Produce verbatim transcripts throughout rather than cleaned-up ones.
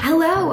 Hello,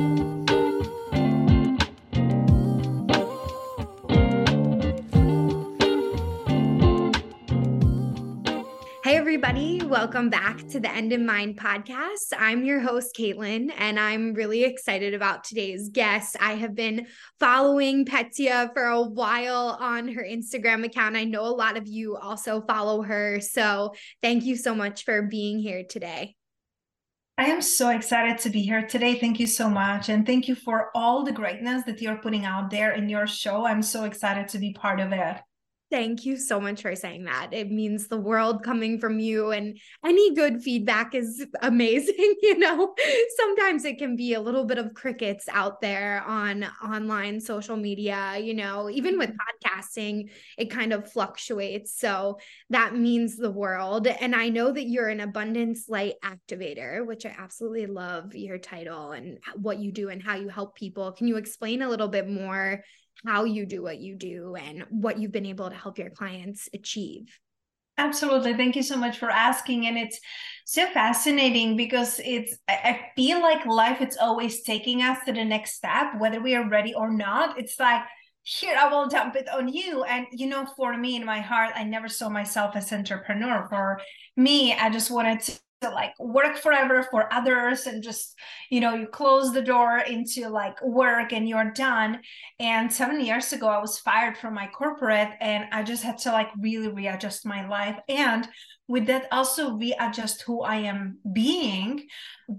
Hey everybody, welcome back to the End in Mind podcast. I'm your host, Caitlin, and I'm really excited about today's guest. I have been following Petia for a while on her Instagram account. I know a lot of you also follow her, so thank you so much for being here today. I am so excited to be here today. Thank you so much. And thank you for all the greatness that you're putting out there in your show. I'm so excited to be part of it. Thank you so much for saying that. It means the world coming from you, and any good feedback is amazing. You know, sometimes it can be a little bit of crickets out there on online social media, you know, even with podcasting, it kind of fluctuates. So that means the world. And I know that you're an Abundance Light Activator, which I absolutely love your title and what you do and how you help people. Can you explain a little bit more how you do what you do and what you've been able to help your clients achieve? Absolutely. Thank you so much for asking. And it's so fascinating because it's, I feel like life, it's always taking us to the next step, whether we are ready or not. It's like, here, I will dump it on you. And, you know, for me, in my heart, I never saw myself as an entrepreneur. For me, I just wanted to To like work forever for others and just, you know, you close the door into like work and you're done. And seven years ago, I was fired from my corporate and I just had to like really readjust my life. And with that, also readjust who I am being,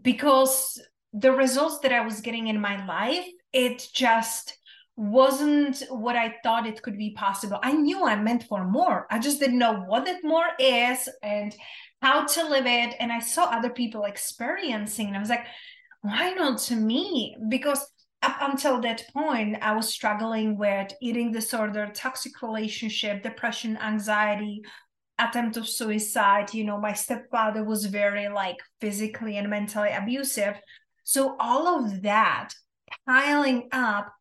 because the results that I was getting in my life, it just wasn't what I thought it could be possible. I knew I meant for more. I just didn't know what that more is and how to live it. And I saw other people experiencing, and I was like, why not to me? Because up until that point, I was struggling with eating disorder, toxic relationship, depression, anxiety, attempt of suicide. You know, my stepfather was very like physically and mentally abusive. So all of that piling up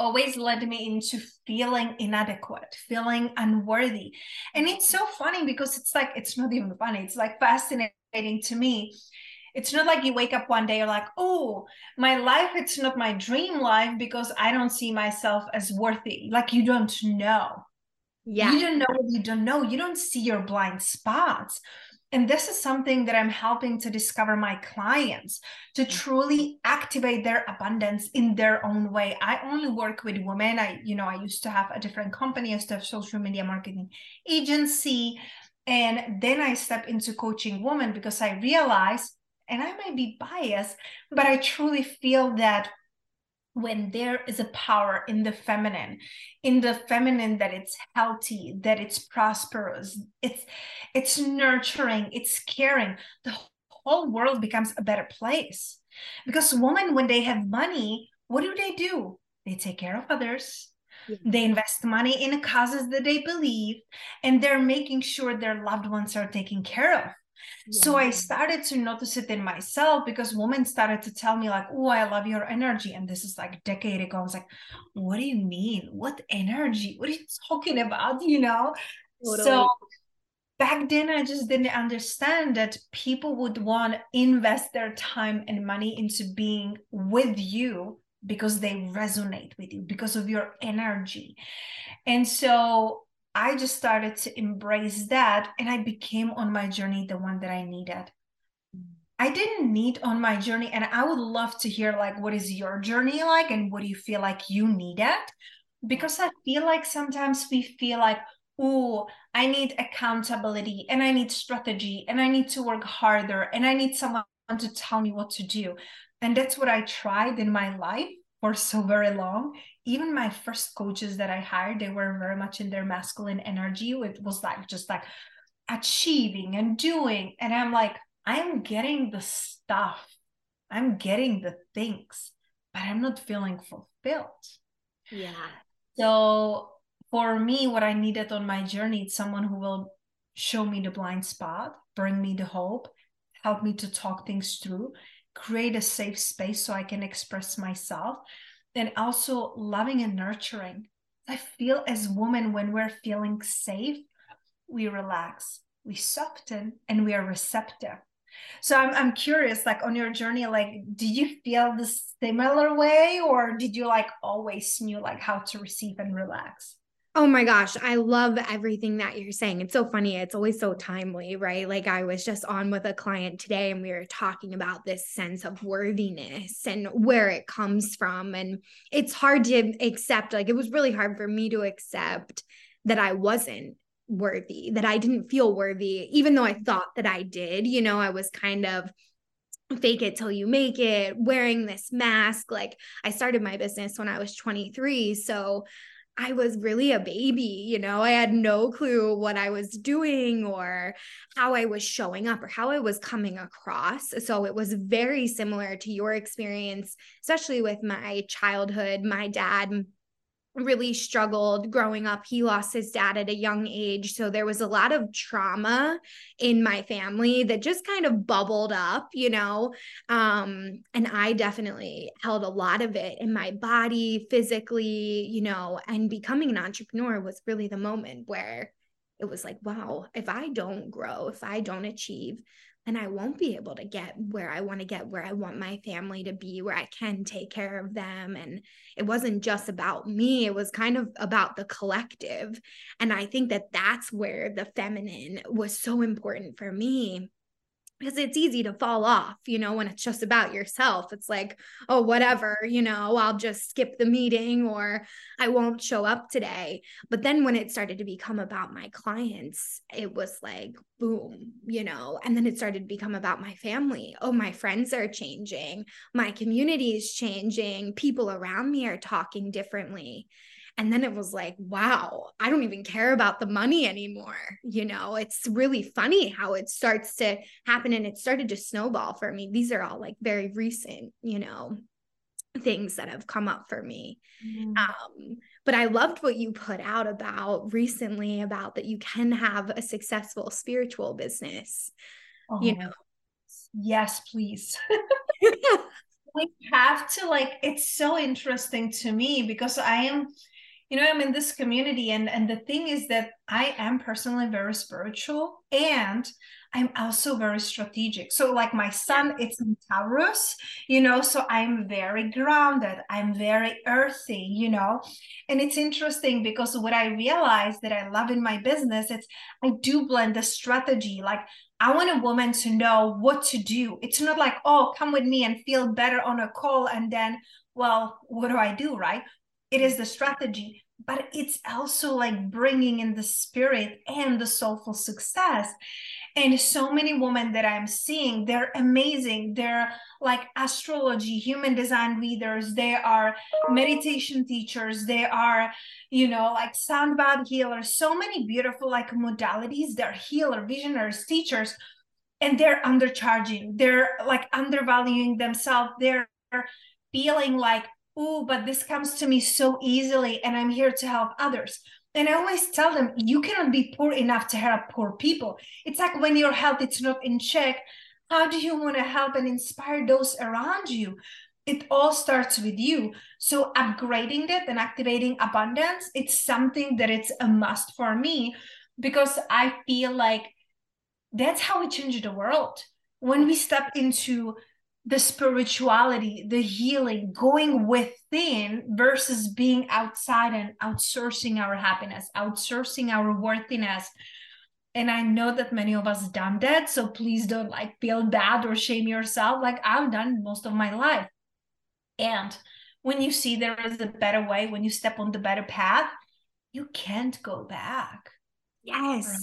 always led me into feeling inadequate, feeling unworthy. And it's so funny because it's like, it's not even funny. It's like fascinating to me. It's not like you wake up one day, you're like, oh, my life, it's not my dream life because I don't see myself as worthy. Like you don't know. Yeah. You don't know what you don't know. You don't see your blind spots. And this is something that I'm helping to discover my clients to truly activate their abundance in their own way. I only work with women. I, you know, I used to have a different company. I used to have social media marketing agency. And then I stepped into coaching women because I realized, and I might be biased, but I truly feel that when there is a power in the feminine, in the feminine that it's healthy, that it's prosperous, it's it's nurturing, it's caring, the whole world becomes a better place. Because women, when they have money, what do they do? They take care of others. Yeah. They invest money in causes that they believe, and they're making sure their loved ones are taken care of. Yeah. So I started to notice it in myself, because women started to tell me like, oh, I love your energy. And this is like a decade ago. I was like, what do you mean? What energy? What are you talking about? You know? Totally. So back then I just didn't understand that people would want to invest their time and money into being with you because they resonate with you, because of your energy. And so I just started to embrace that, and I became on my journey the one that I needed. I didn't need on my journey, and I would love to hear like, what is your journey like, and what do you feel like you need it? Because I feel like sometimes we feel like, oh, I need accountability, and I need strategy, and I need to work harder, and I need someone to tell me what to do. And that's what I tried in my life for so very long. Even my first coaches that I hired, they were very much in their masculine energy. It was like, just like achieving and doing. And I'm like, I'm getting the stuff. I'm getting the things, but I'm not feeling fulfilled. Yeah. So for me, what I needed on my journey is someone who will show me the blind spot, bring me the hope, help me to talk things through, create a safe space so I can express myself. And also loving and nurturing. I feel as women, when we're feeling safe, we relax, we soften, and we are receptive. So I'm I'm curious, like on your journey, like, do you feel the similar way, or did you like always knew like how to receive and relax? Oh my gosh. I love everything that you're saying. It's so funny. It's always so timely, right? Like I was just on with a client today, and we were talking about this sense of worthiness and where it comes from. And it's hard to accept. Like it was really hard for me to accept that I wasn't worthy, that I didn't feel worthy, even though I thought that I did. You know, I was kind of fake it till you make it, wearing this mask. Like I started my business when I was twenty-three. So I was really a baby, you know, I had no clue what I was doing or how I was showing up or how I was coming across. So it was very similar to your experience, especially with my childhood. My dad really struggled growing up. He lost his dad at a young age. So there was a lot of trauma in my family that just kind of bubbled up, you know, um, and I definitely held a lot of it in my body physically, you know, and becoming an entrepreneur was really the moment where it was like, wow, if I don't grow, if I don't achieve, then I won't be able to get where I want to get, where I want my family to be, where I can take care of them. And it wasn't just about me. It was kind of about the collective. And I think that that's where the feminine was so important for me, because it's easy to fall off, you know, when it's just about yourself. It's like, oh, whatever, you know, I'll just skip the meeting or I won't show up today. But then when it started to become about my clients, it was like, boom, you know, and then it started to become about my family. Oh, my friends are changing. My community is changing. People around me are talking differently. And then it was like, wow, I don't even care about the money anymore. You know, it's really funny how it starts to happen. And it started to snowball for me. These are all like very recent, you know, things that have come up for me. Mm-hmm. Um, but I loved what you put out about recently about that you can have a successful spiritual business, oh, you know. Yes, please. We have to like, it's so interesting to me because I am, you know, I'm in this community and, and the thing is that I am personally very spiritual and I'm also very strategic. So like my sun, it's in Taurus, you know, so I'm very grounded. I'm very earthy, you know, and it's interesting because what I realized that I love in my business, it's I do blend the strategy. Like I want a woman to know what to do. It's not like, oh, come with me and feel better on a call. And then, well, what do I do? Right? It is the strategy, but it's also like bringing in the spirit and the soulful success. And so many women that I'm seeing, they're amazing. They're like astrology, human design readers. They are meditation teachers. They are, you know, like sound bath healers, so many beautiful like modalities. They're healer, visionaries, teachers, and they're undercharging. They're like undervaluing themselves. They're feeling like, oh, but this comes to me so easily and I'm here to help others. And I always tell them, you cannot be poor enough to help poor people. It's like when your health is not in check, how do you want to help and inspire those around you? It all starts with you. So upgrading that and activating abundance, it's something that it's a must for me, because I feel like that's how we change the world. When we step into the spirituality, the healing, going within versus being outside and outsourcing our happiness, outsourcing our worthiness. And I know that many of us done that. So please don't like feel bad or shame yourself. Like I've done most of my life. And when you see there is a better way, when you step on the better path, you can't go back. Yes. Right.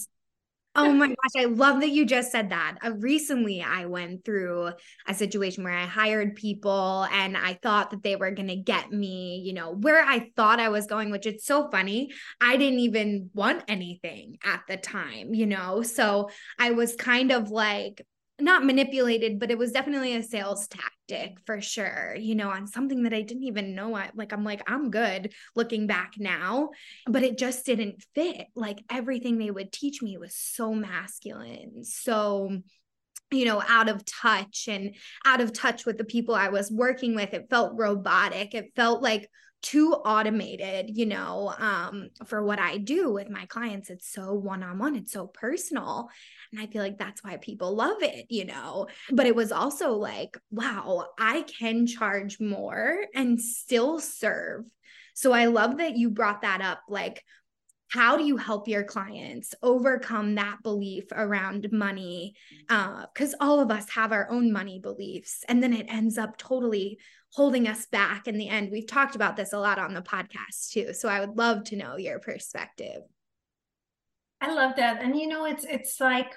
Oh my gosh, I love that you just said that. Uh, recently, I went through a situation where I hired people and I thought that they were going to get me, you know, where I thought I was going, which it's so funny. I didn't even want anything at the time, you know, so I was kind of like, not manipulated, but it was definitely a sales tactic for sure, you know, on something that I didn't even know. I, like, I'm like, I'm good looking back now, but it just didn't fit. Like everything they would teach me was so masculine, so, you know, out of touch and out of touch with the people I was working with. It felt robotic. It felt like too automated, you know, um, for what I do with my clients. It's so one-on-one, it's so personal. And I feel like that's why people love it, you know, but it was also like, wow, I can charge more and still serve. So I love that you brought that up. Like, how do you help your clients overcome that belief around money? Uh, 'cause all of us have our own money beliefs, and then it ends up totally holding us back in the end. We've talked about this a lot on the podcast too. So I would love to know your perspective. I love that. And you know, it's, it's like,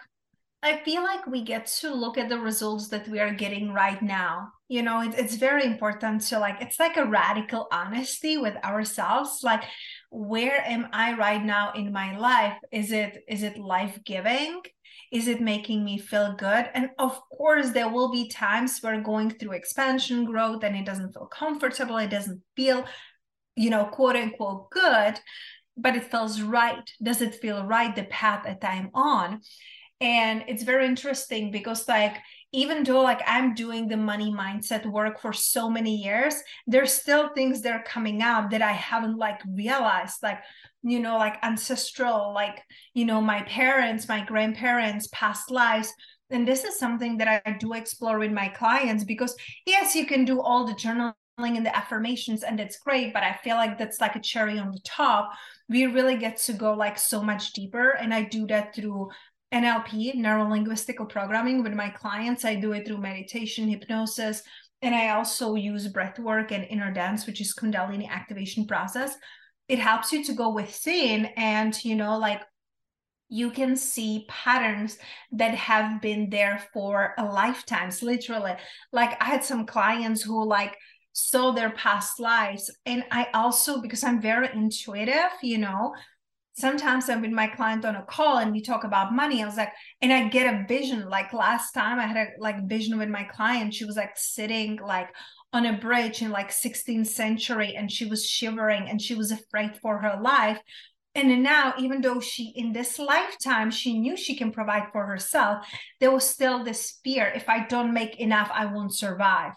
I feel like we get to look at the results that we are getting right now. You know, it, it's very important to like, it's like a radical honesty with ourselves. Like, where am I right now in my life? Is it, is it life-giving? Is it making me feel good? And of course, there will be times we're going through expansion, growth, and it doesn't feel comfortable. It doesn't feel, you know, quote unquote good, but it feels right. Does it feel right, the path that I'm on? And it's very interesting because like, even though like I'm doing the money mindset work for so many years, there's still things that are coming out that I haven't like realized, like, you know, like ancestral, like, you know, my parents, my grandparents, past lives. And this is something that I do explore with my clients, because yes, you can do all the journaling and the affirmations and that's great, but I feel like that's like a cherry on the top. We really get to go like so much deeper. And I do that through N L P, neuro-linguistical programming, with my clients. I do it through meditation, hypnosis, and I also use breath work and inner dance, which is Kundalini activation process. It helps you to go within and, you know, like you can see patterns that have been there for a lifetime, literally. Like I had some clients who like saw their past lives, and I also, because I'm very intuitive, you know, sometimes I'm with my client on a call and we talk about money. I was like, and I get a vision. Like last time I had a like vision with my client. She was like sitting like on a bridge in like sixteenth century, and she was shivering and she was afraid for her life. And then now, even though she, in this lifetime, she knew she can provide for herself, there was still this fear. If I don't make enough, I won't survive.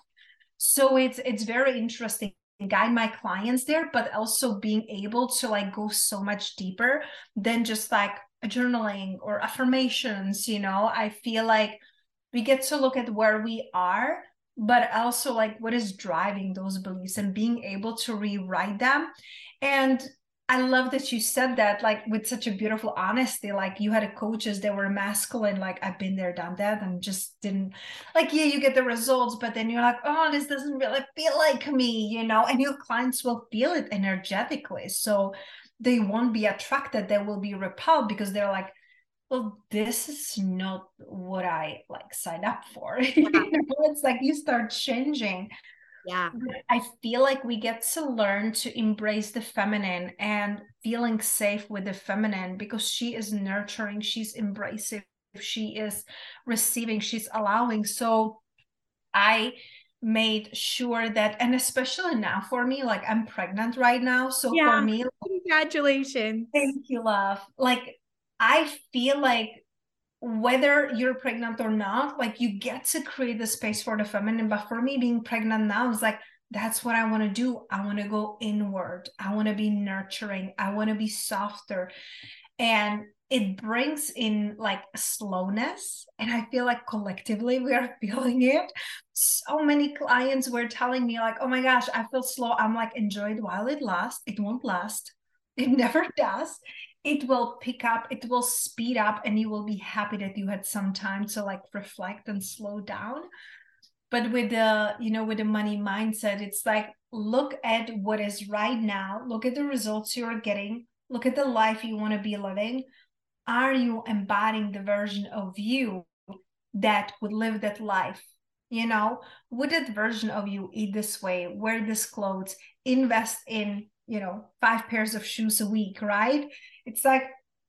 So it's, it's very interesting. Guide my clients there, but also being able to like go so much deeper than just like journaling or affirmations. You know, I feel like we get to look at where we are, but also like what is driving those beliefs and being able to rewrite them. And I love that you said that, like with such a beautiful honesty, like you had coaches that were masculine, like I've been there, done that, and just didn't like, yeah, you get the results, but then you're like, oh, this doesn't really feel like me, you know, and your clients will feel it energetically. So they won't be attracted. They will be repelled because they're like, well, this is not what I like signed up for. Yeah. You know, it's like you start changing. Yeah. I feel like we get to learn to embrace the feminine and feeling safe with the feminine, because she is nurturing, she's embracing, she is receiving, she's allowing. So I made sure that, and especially now for me, like I'm pregnant right now. So yeah. for me, congratulations. Thank you, love. Like, I feel like whether you're pregnant or not, like you get to create the space for the feminine. But for me, being pregnant now is like, that's what I want to do. I want to go inward. I want to be nurturing. I want to be softer. And it brings in like slowness. And I feel like collectively we are feeling it. So many clients were telling me like, oh my gosh, I feel slow. I'm like, enjoy it while it lasts. It won't last. It never does. It will pick up, it will speed up, and you will be happy that you had some time to like reflect and slow down. But with the, you know, with the money mindset, it's like, look at what is right now. Look at the results you're getting. Look at the life you want to be living. Are you embodying the version of you that would live that life? You know, would that version of you eat this way, wear this clothes, invest in, you know, five pairs of shoes a week, right? It's like,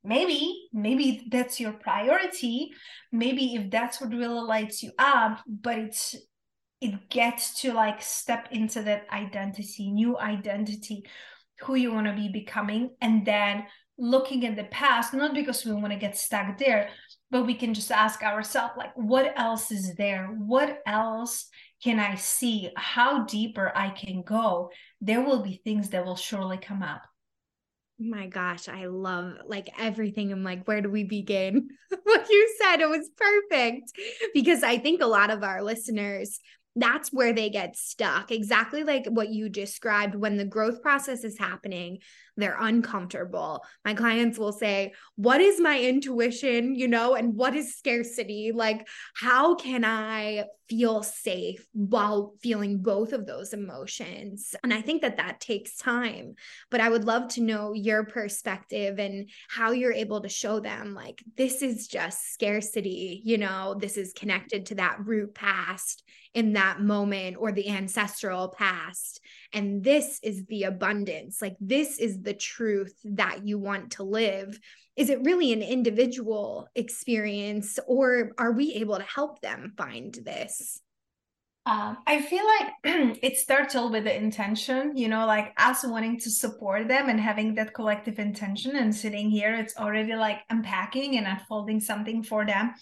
maybe, maybe that's your priority. Maybe if that's what really lights you up, but it's, it gets to like step into that identity, new identity, who you want to be becoming. And then looking at the past, not because we want to get stuck there, but we can just ask ourselves, like, what else is there? What else can I see? How deeper I can go? There will be things that will surely come up. My gosh, I love like everything. I'm like, where do we begin? What you said, it was perfect, because I think a lot of our listeners, that's where they get stuck. Exactly like what you described, when the growth process is happening, they're uncomfortable. My clients will say, what is my intuition, you know, and what is scarcity? Like, how can I feel safe while feeling both of those emotions? And I think that that takes time, but I would love to know your perspective and how you're able to show them like, this is just scarcity, you know, this is connected to that root past in that moment or the ancestral past. And this is the abundance. Like, this is the truth that you want to live. Is it really an individual experience, or are we able to help them find this? Um, I feel like it starts all with the intention, you know, like us wanting to support them and having that collective intention, and sitting here, it's already like unpacking and unfolding something for them.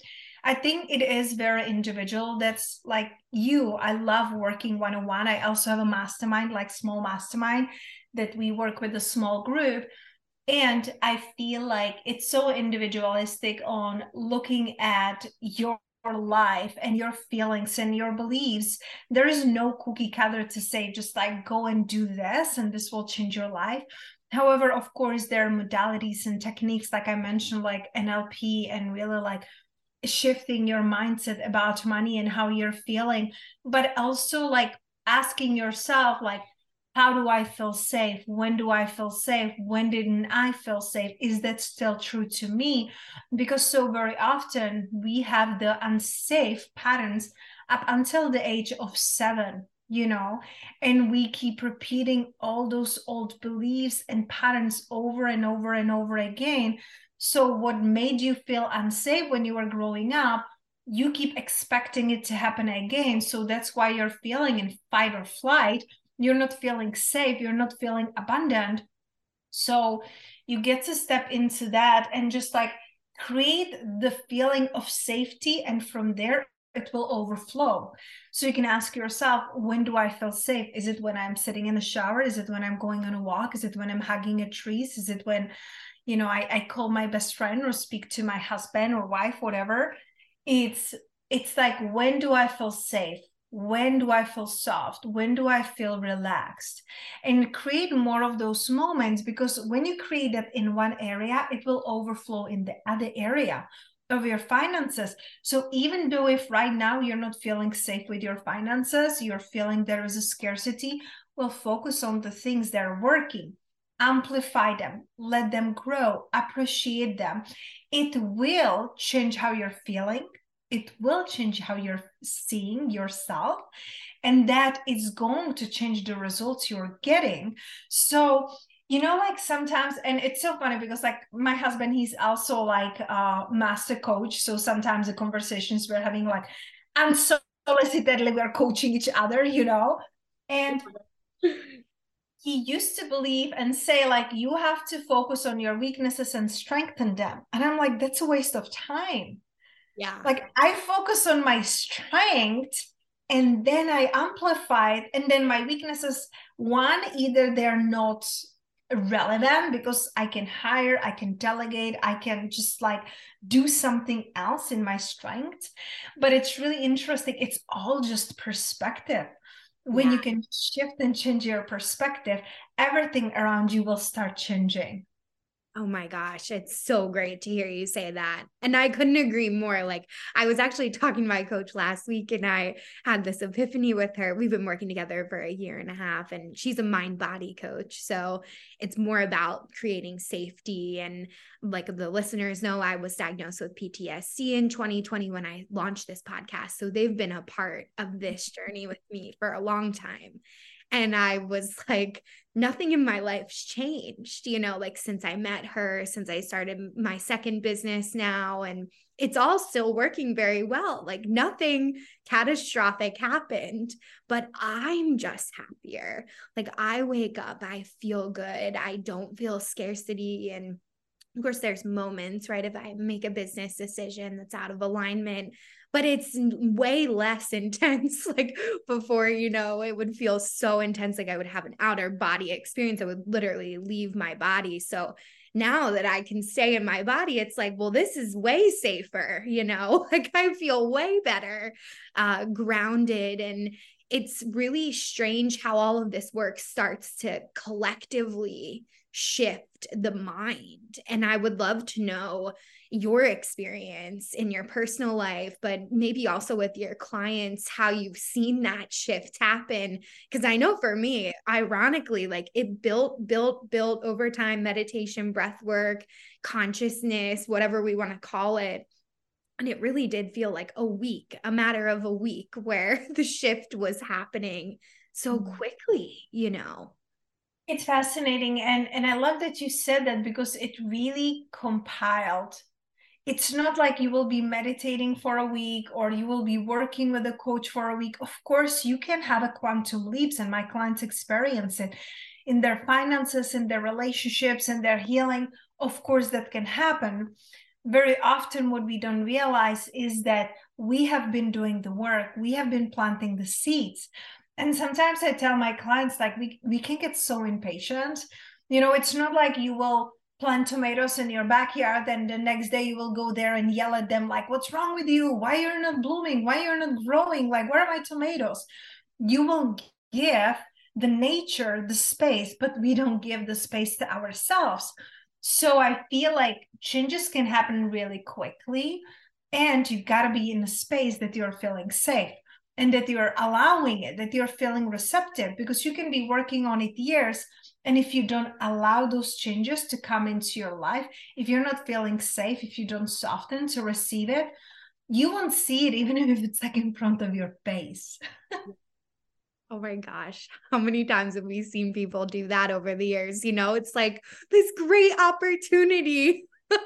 I think it is very individual. That's like you. I love working one-on-one. I also have a mastermind, like small mastermind, that we work with a small group. And I feel like it's so individualistic on looking at your life and your feelings and your beliefs. There is no cookie cutter to say, just like go and do this and this will change your life. However, of course, there are modalities and techniques, like I mentioned, like N L P, and really like shifting your mindset about money and how you're feeling, but also like asking yourself, like, how do I feel safe? When do I feel safe? When didn't I feel safe? Is that still true to me? Because so very often we have the unsafe patterns up until the age of seven, you know, and we keep repeating all those old beliefs and patterns over and over and over again. So what made you feel unsafe when you were growing up, you keep expecting it to happen again. So that's why you're feeling in fight or flight. You're not feeling safe. You're not feeling abundant. So you get to step into that and just like create the feeling of safety. And from there, it will overflow. So you can ask yourself, when do I feel safe? Is it when I'm sitting in the shower? Is it when I'm going on a walk? Is it when I'm hugging a tree? Is it when, you know, I, I call my best friend or speak to my husband or wife, whatever. It's, it's like, when do I feel safe? When do I feel soft? When do I feel relaxed? And create more of those moments, because when you create that in one area, it will overflow in the other area of your finances. So even though if right now you're not feeling safe with your finances, you're feeling there is a scarcity, well, focus on the things that are working. Amplify them, let them grow, appreciate them. It will change how you're feeling. It will change how you're seeing yourself, and that is going to change the results you're getting. So, you know, like sometimes, and it's so funny because like my husband, he's also like a master coach. So sometimes the conversations we're having, like, I'm so solicitedly we're coaching each other, you know, and he used to believe and say, like, you have to focus on your weaknesses and strengthen them. And I'm like, that's a waste of time. Yeah. Like, I focus on my strength and then I amplify it. And then my weaknesses, one, either they're not relevant because I can hire, I can delegate, I can just like do something else in my strength. But it's really interesting. It's all just perspective. When yeah. you can shift and change your perspective, everything around you will start changing. Oh my gosh, it's so great to hear you say that. And I couldn't agree more. Like, I was actually talking to my coach last week and I had this epiphany with her. We've been working together for a year and a half, and she's a mind-body coach. So it's more about creating safety. And like the listeners know, I was diagnosed with P T S D in twenty twenty when I launched this podcast. So they've been a part of this journey with me for a long time. And I was like, nothing in my life's changed, you know, like since I met her, since I started my second business now, and it's all still working very well. Like nothing catastrophic happened, but I'm just happier. Like I wake up, I feel good. I don't feel scarcity. And of course, there's moments, right? If I make a business decision that's out of alignment, but it's way less intense. Like before, you know, it would feel so intense. Like I would have an outer body experience. I would literally leave my body. So now that I can stay in my body, it's like, well, this is way safer, you know, like I feel way better, uh, grounded. And it's really strange how all of this work starts to collectively shift the mind. And I would love to know your experience in your personal life, but maybe also with your clients, how you've seen that shift happen. Because I know for me, ironically, like it built, built, built over time, meditation, breath work, consciousness, whatever we want to call it. And it really did feel like a week, a matter of a week where the shift was happening so quickly, you know. It's fascinating. And, and I love that you said that because it really compiled. It's not like you will be meditating for a week or you will be working with a coach for a week. Of course, you can have a quantum leaps, and my clients experience it in their finances, in their relationships, in their healing. Of course, that can happen. Very often what we don't realize is that we have been doing the work. We have been planting the seeds. And sometimes I tell my clients, like, we, we can get so impatient. You know, it's not like you will plant tomatoes in your backyard and the next day you will go there and yell at them, like, what's wrong with you? Why you're not blooming? Why you're not growing? Like, where are my tomatoes? You will give the nature the space, but we don't give the space to ourselves. So I feel like changes can happen really quickly, and you've got to be in a space that you're feeling safe. And that you're allowing it, that you're feeling receptive, because you can be working on it years. And if you don't allow those changes to come into your life, if you're not feeling safe, if you don't soften to receive it, you won't see it, even if it's like in front of your face. Oh my gosh. How many times have we seen people do that over the years? You know, it's like this great opportunity.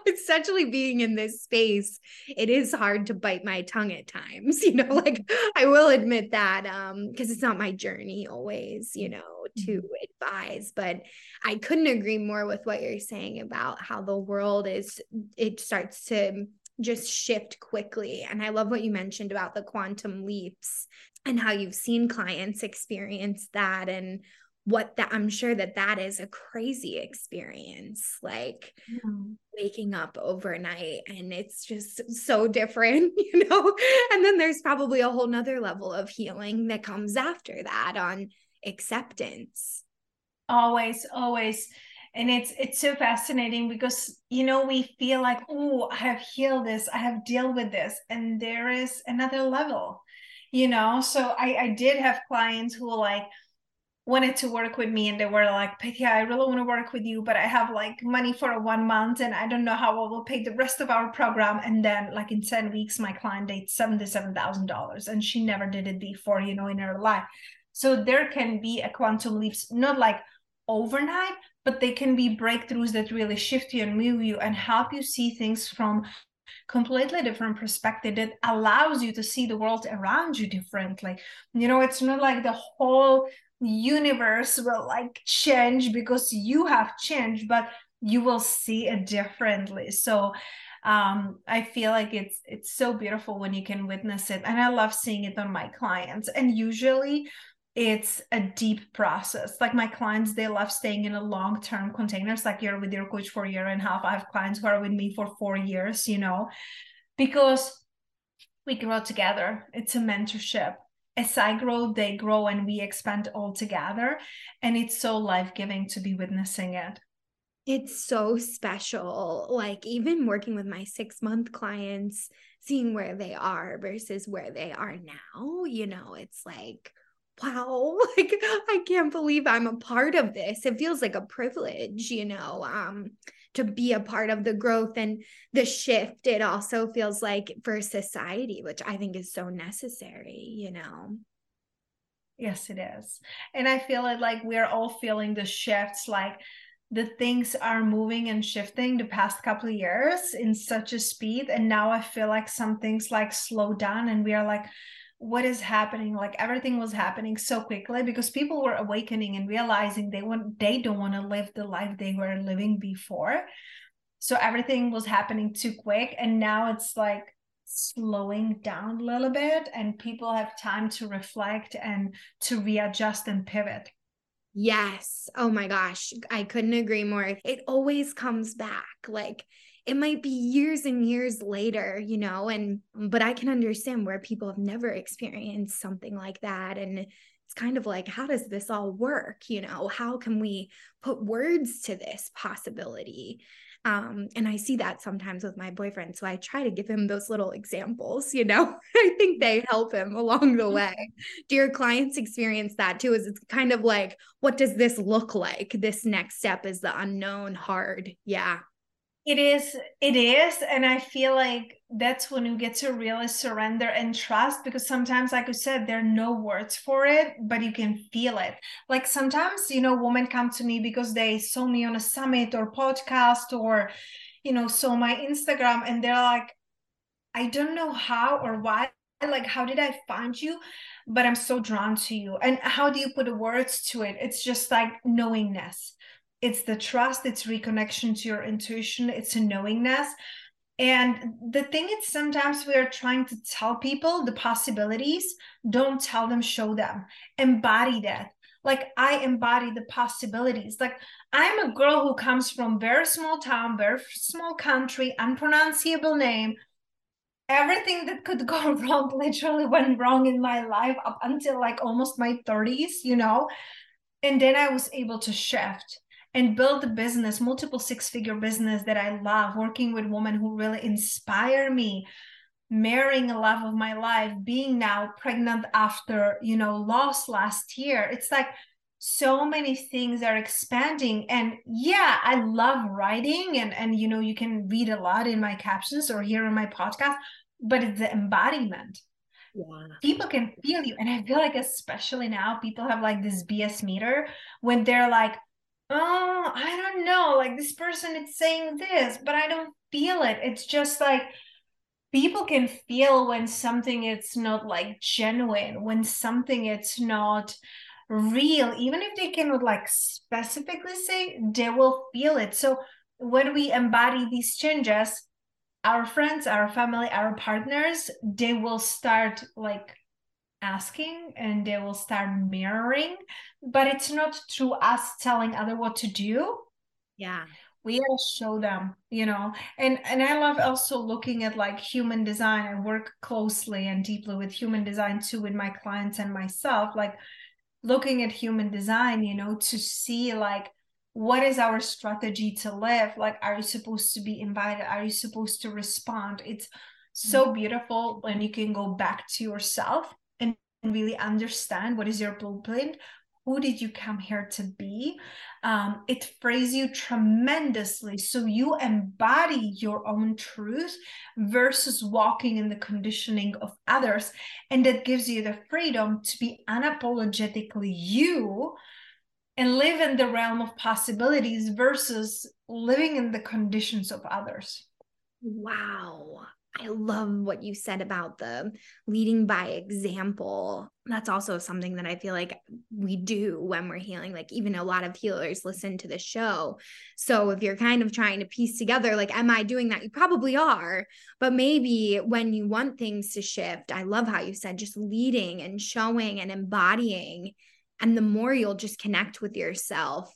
Essentially being in this space, it is hard to bite my tongue at times, you know, like I will admit that um, because it's not my journey always, you know, to advise, but I couldn't agree more with what you're saying about how the world is, it starts to just shift quickly. And I love what you mentioned about the quantum leaps and how you've seen clients experience that, and what that, I'm sure that that is a crazy experience, like yeah. waking up overnight and it's just so different, you know, and then there's probably a whole nother level of healing that comes after that on acceptance. Always, always. And it's, it's so fascinating because, you know, we feel like, oh, I have healed this, I have dealt with this, and there is another level, you know? So I, I did have clients who like, wanted to work with me, and they were like, Petia, I really want to work with you, but I have like money for one month and I don't know how I will pay the rest of our program. And then like in ten weeks, my client did seventy-seven thousand dollars, and she never did it before, you know, in her life. So there can be a quantum leaps, not like overnight, but they can be breakthroughs that really shift you and move you and help you see things from completely different perspective that allows you to see the world around you differently. You know, it's not like the whole universe will like change because you have changed, but you will see it differently. So um, I feel like it's it's so beautiful when you can witness it. And I love seeing it on my clients. And usually it's a deep process. Like my clients, they love staying in a long-term containers. Like you're with your coach for a year and a half. I have clients who are with me for four years, you know, because we grow together. It's a mentorship. As I grow, they grow, and we expand all together. And it's so life-giving to be witnessing it. It's so special. Like even working with my six-month clients, seeing where they are versus where they are now, you know, it's like, wow, like I can't believe I'm a part of this. It feels like a privilege, you know, um, to be a part of the growth and the shift. It also feels like for society, which I think is so necessary, you know. Yes, it is. And I feel it like we're all feeling the shifts, like the things are moving and shifting the past couple of years in such a speed. And now I feel like some things like slow down, and we are like, what is happening? Like everything was happening so quickly because people were awakening and realizing they want, they don't want to live the life they were living before. So everything was happening too quick. And now it's like slowing down a little bit, and people have time to reflect and to readjust and pivot. Yes. Oh my gosh. I couldn't agree more. It always comes back. Like it might be years and years later, you know, and, but I can understand where people have never experienced something like that. And it's kind of like, how does this all work? You know, how can we put words to this possibility? Um, and I see that sometimes with my boyfriend. So I try to give him those little examples, you know, I think they help him along the way. Do your clients experience that too? Is it's kind of like, what does this look like? This next step is the unknown hard. Yeah. It is, it is. And I feel like that's when you get to really surrender and trust, because sometimes, like you said, there are no words for it, but you can feel it. Like sometimes, you know, women come to me because they saw me on a summit or podcast or, you know, saw my Instagram, and they're like, I don't know how or why, like, how did I find you? But I'm so drawn to you. And how do you put the words to it? It's just like knowingness. It's the trust, it's reconnection to your intuition, it's a knowingness. And the thing is, sometimes we are trying to tell people the possibilities. Don't tell them, show them. Embody that. Like I embody the possibilities. Like I'm a girl who comes from very small town, very small country, unpronounceable name. Everything that could go wrong literally went wrong in my life up until like almost my thirties, you know. And then I was able to shift and build a business, multiple six-figure business that I love, working with women who really inspire me, marrying a love of my life, being now pregnant after, you know, loss last year. It's like so many things are expanding. And yeah, I love writing, and, and you know, you can read a lot in my captions or here on my podcast, but it's the embodiment. Yeah. People can feel you. And I feel like especially now, people have like this B S meter when they're like, oh, I don't know, like this person is saying this, but I don't feel it. It's just like people can feel when something it's not like genuine, when something it's not real, even if they cannot like specifically say, they will feel it. So when we embody these changes, our friends, our family, our partners, they will start like asking and they will start mirroring, but it's not through us telling other what to do. Yeah. We will show them, you know, and, and I love also looking at like human design. I work closely and deeply with human design too, with my clients and myself, like looking at human design, you know, to see like, what is our strategy to live? Like, are you supposed to be invited? Are you supposed to respond? It's so beautiful when you can go back to yourself and really understand what is your blueprint, who did you come here to be? Um, it frees you tremendously. So you embody your own truth versus walking in the conditioning of others. And that gives you the freedom to be unapologetically you and live in the realm of possibilities versus living in the conditions of others. Wow. I love what you said about the leading by example. That's also something that I feel like we do when we're healing. Like even a lot of healers listen to the show. So if you're kind of trying to piece together, like, am I doing that? You probably are, but maybe when you want things to shift, I love how you said just leading and showing and embodying. And the more you'll just connect with yourself.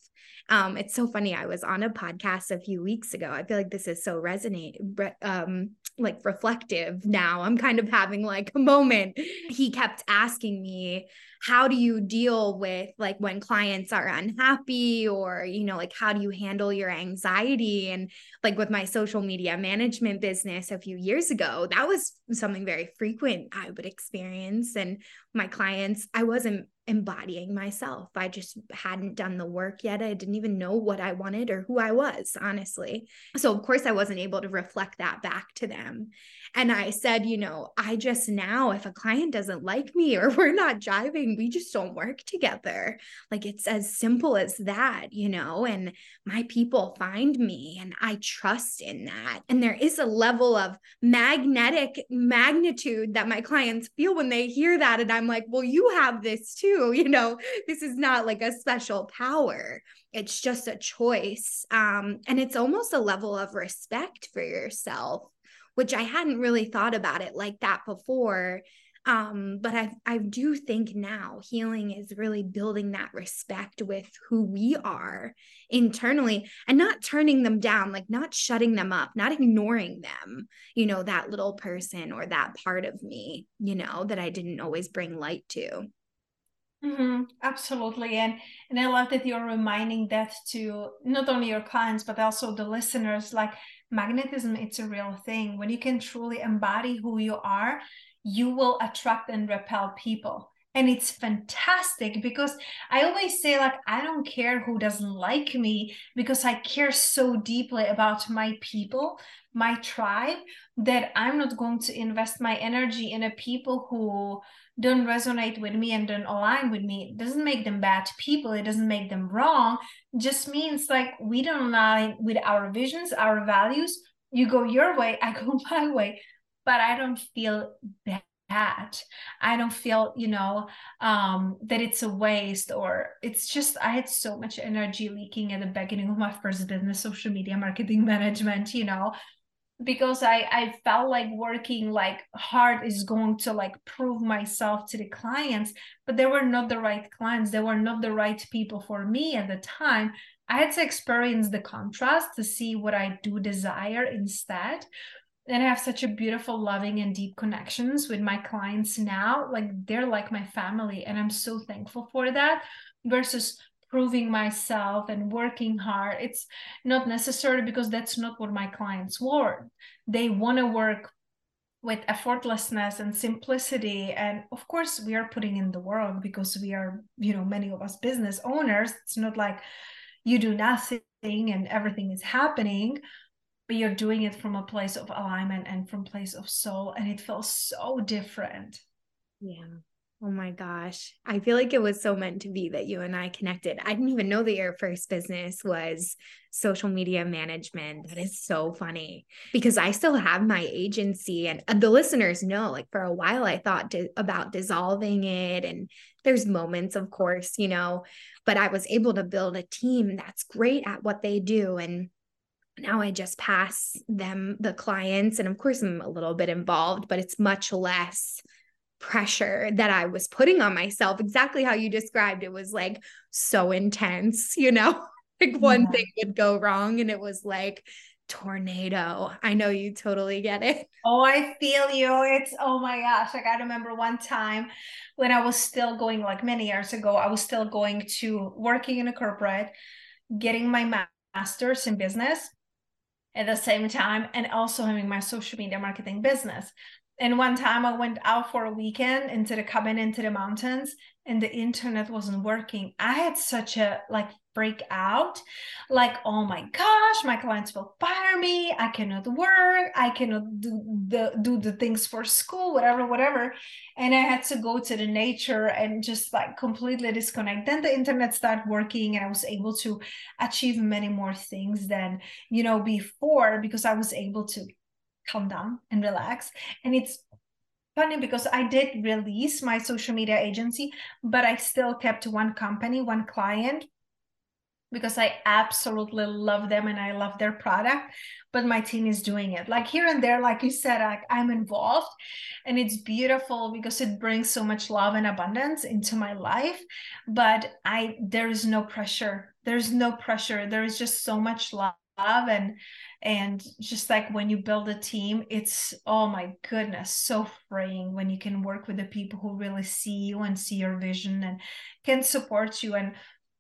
Um, it's so funny. I was on a podcast a few weeks ago. I feel like this is so resonate, um, like reflective now. I'm kind of having like a moment. He kept asking me, how do you deal with like when clients are unhappy or, you know, like how do you handle your anxiety? And like with my social media management business a few years ago, that was something very frequent I would experience. And my clients, I wasn't embodying myself. I just hadn't done the work yet. I didn't even know what I wanted or who I was, honestly. So of course I wasn't able to reflect that back to them. And I said, you know, I just now, if a client doesn't like me or we're not jiving, we just don't work together. Like it's as simple as that, you know, and my people find me and I trust in that. And there is a level of magnetic magnitude that my clients feel when they hear that. And I'm like, well, you have this too. You know, this is not like a special power. It's just a choice. Um, and it's almost a level of respect for yourself, which I hadn't really thought about it like that before. Um, but I, I do think now healing is really building that respect with who we are internally and not turning them down, like not shutting them up, not ignoring them, you know, that little person or that part of me, you know, that I didn't always bring light to. Mm-hmm. Absolutely. And and I love that you're reminding that to not only your clients, but also the listeners, like magnetism, it's a real thing. When you can truly embody who you are, you will attract and repel people. And it's fantastic because I always say, like, I don't care who doesn't like me because I care so deeply about my people, my tribe, that I'm not going to invest my energy in a people who don't resonate with me and don't align with me. It doesn't make them bad people. It doesn't make them wrong. It just means like we don't align with our visions, our values. You go your way, I go my way, but I don't feel bad. I don't feel, you know, um, that it's a waste or it's just, I had so much energy leaking at the beginning of my first business, social media marketing management, you know, because I, I felt like working like hard is going to like prove myself to the clients, but they were not the right clients. They were not the right people for me at the time. I had to experience the contrast to see what I do desire instead. And I have such a beautiful, loving and deep connections with my clients now. Like they're like my family and I'm so thankful for that versus proving myself and working hard. It's not necessary because that's not what my clients want. They want to work with effortlessness and simplicity. And of course we are putting in the work because we are, you know, many of us business owners. It's not like you do nothing and everything is happening. But you're doing it from a place of alignment and from place of soul. And it feels so different. Yeah. Oh my gosh. I feel like it was so meant to be that you and I connected. I didn't even know that your first business was social media management. That is so funny because I still have my agency and the listeners know, like for a while I thought to, about dissolving it and there's moments, of course, you know, but I was able to build a team that's great at what they do. And now I just pass them the clients. And of course, I'm a little bit involved, but it's much less pressure that I was putting on myself. Exactly how you described it was like so intense, you know, like one yeah. thing would go wrong and it was like tornado. I know you totally get it. Oh, I feel you. It's, oh my gosh. Like I remember one time when I was still going, like many years ago, I was still going to working in a corporate, getting my master's in business at the same time, and also having my social media marketing business. And one time I went out for a weekend into the cabin, into the mountains, and the internet wasn't working. I had such a like breakout, like, oh my gosh, my clients will fire me. I cannot work. I cannot do the, do the things for school, whatever, whatever. And I had to go to the nature and just like completely disconnect. Then the internet started working and I was able to achieve many more things than, you know, before, because I was able to calm down and relax. And it's funny because I did release my social media agency, but I still kept one company, one client, because I absolutely love them and I love their product, but my team is doing it. Like here and there, like you said, I, I'm involved, and it's beautiful because it brings so much love and abundance into my life, but I, there is no pressure. There's no pressure. There is just so much love. Love and and just like when you build a team, it's, oh my goodness, so freeing when you can work with the people who really see you and see your vision and can support you. And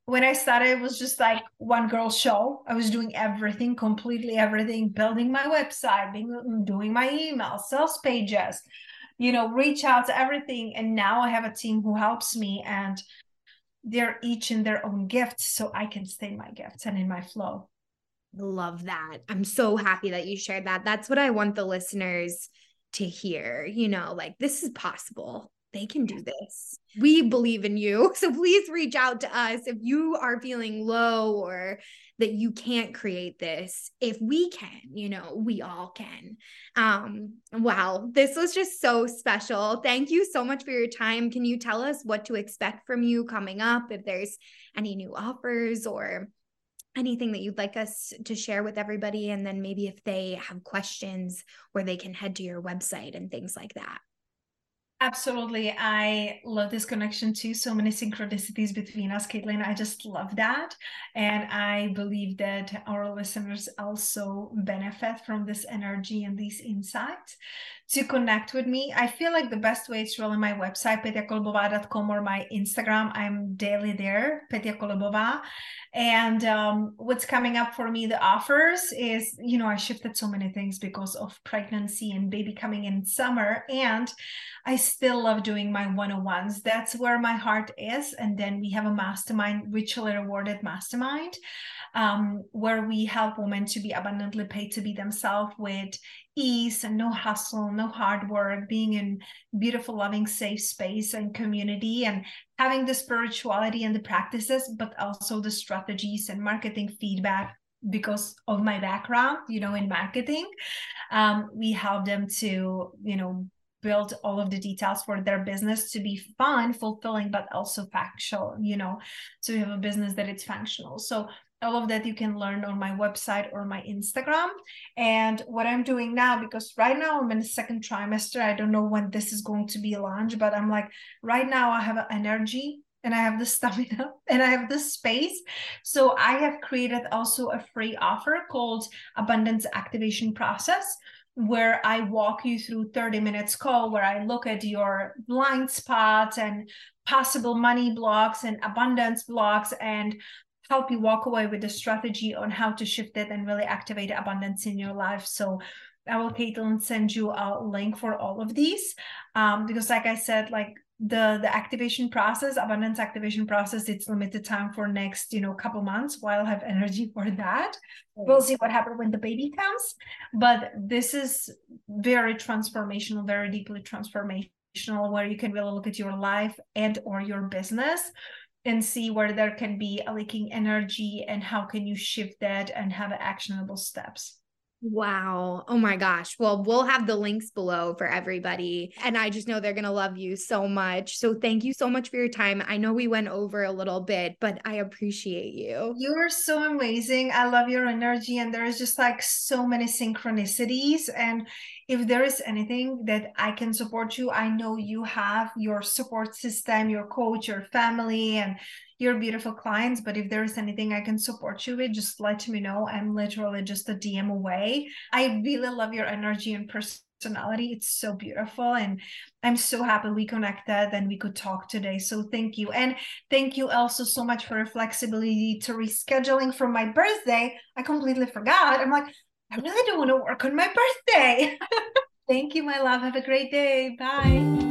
when I started, it was just like one girl show. I was doing everything, completely everything, building my website, being, doing my email, sales pages, you know, reach outs, everything. And now I have a team who helps me, and they're each in their own gifts, so I can stay in my gifts and in my flow. Love that. I'm so happy that you shared that. That's what I want the listeners to hear. You know, like, this is possible. They can do this. We believe in you. So please reach out to us if you are feeling low or that you can't create this. If we can, you know, we all can. Um, wow. This was just so special. Thank you so much for your time. Can you tell us what to expect from you coming up? If there's any new offers or anything that you'd like us to share with everybody, and then maybe if they have questions, where they can head to your website and things like that. Absolutely. I love this connection too. So many synchronicities between us, Caitlin. I just love that. And I believe that our listeners also benefit from this energy and these insights. To connect with me, I feel like the best way is really my website, petia kolibova dot com, or my Instagram. I'm daily there, Petia Kolibova. And um, what's coming up for me, the offers is, you know, I shifted so many things because of pregnancy and baby coming in summer. And I still love doing my one-on-ones. That's where my heart is. And then we have a mastermind, Richly Rewarded Mastermind, um, where we help women to be abundantly paid to be themselves with ease and no hustle, no hard work, being in beautiful, loving, safe space and community, and having the spirituality and the practices, but also the strategies and marketing feedback because of my background, you know, in marketing. Um, we help them to, you know, build all of the details for their business to be fun, fulfilling, but also factual, you know, so you have a business that it's functional. So all of that you can learn on my website or my Instagram. And what I'm doing now, because right now I'm in the second trimester, I don't know when this is going to be launched, but I'm like, right now I have energy and I have the stamina and I have the space. So I have created also a free offer called Abundance Activation Process, where I walk you through thirty minutes call, where I look at your blind spots and possible money blocks and abundance blocks, and help you walk away with a strategy on how to shift it and really activate abundance in your life. So I will, Caitlin, send you a link for all of these, um, because like I said, like the, the activation process, abundance activation process, it's limited time for next, you know, couple months, while I'll have energy for that. Mm-hmm. We'll see what happens when the baby comes, but this is very transformational, very deeply transformational, where you can really look at your life and or your business and see where there can be a leaking energy and how can you shift that and have actionable steps. Wow. Oh my gosh. Well, we'll have the links below for everybody. And I just know they're going to love you so much. So thank you so much for your time. I know we went over a little bit, but I appreciate you. You are so amazing. I love your energy. And there is just like so many synchronicities. And if there is anything that I can support you, I know you have your support system, your coach, your family, and your beautiful clients, but if there's anything I can support you with, just let me know. I'm literally just a D M away. I really love your energy and personality. It's so beautiful. And I'm so happy we connected and we could talk today. So thank you. And thank you also so much for your flexibility to rescheduling from my birthday. I completely forgot. I'm like, I really don't want to work on my birthday. Thank you, my love. Have a great day. Bye.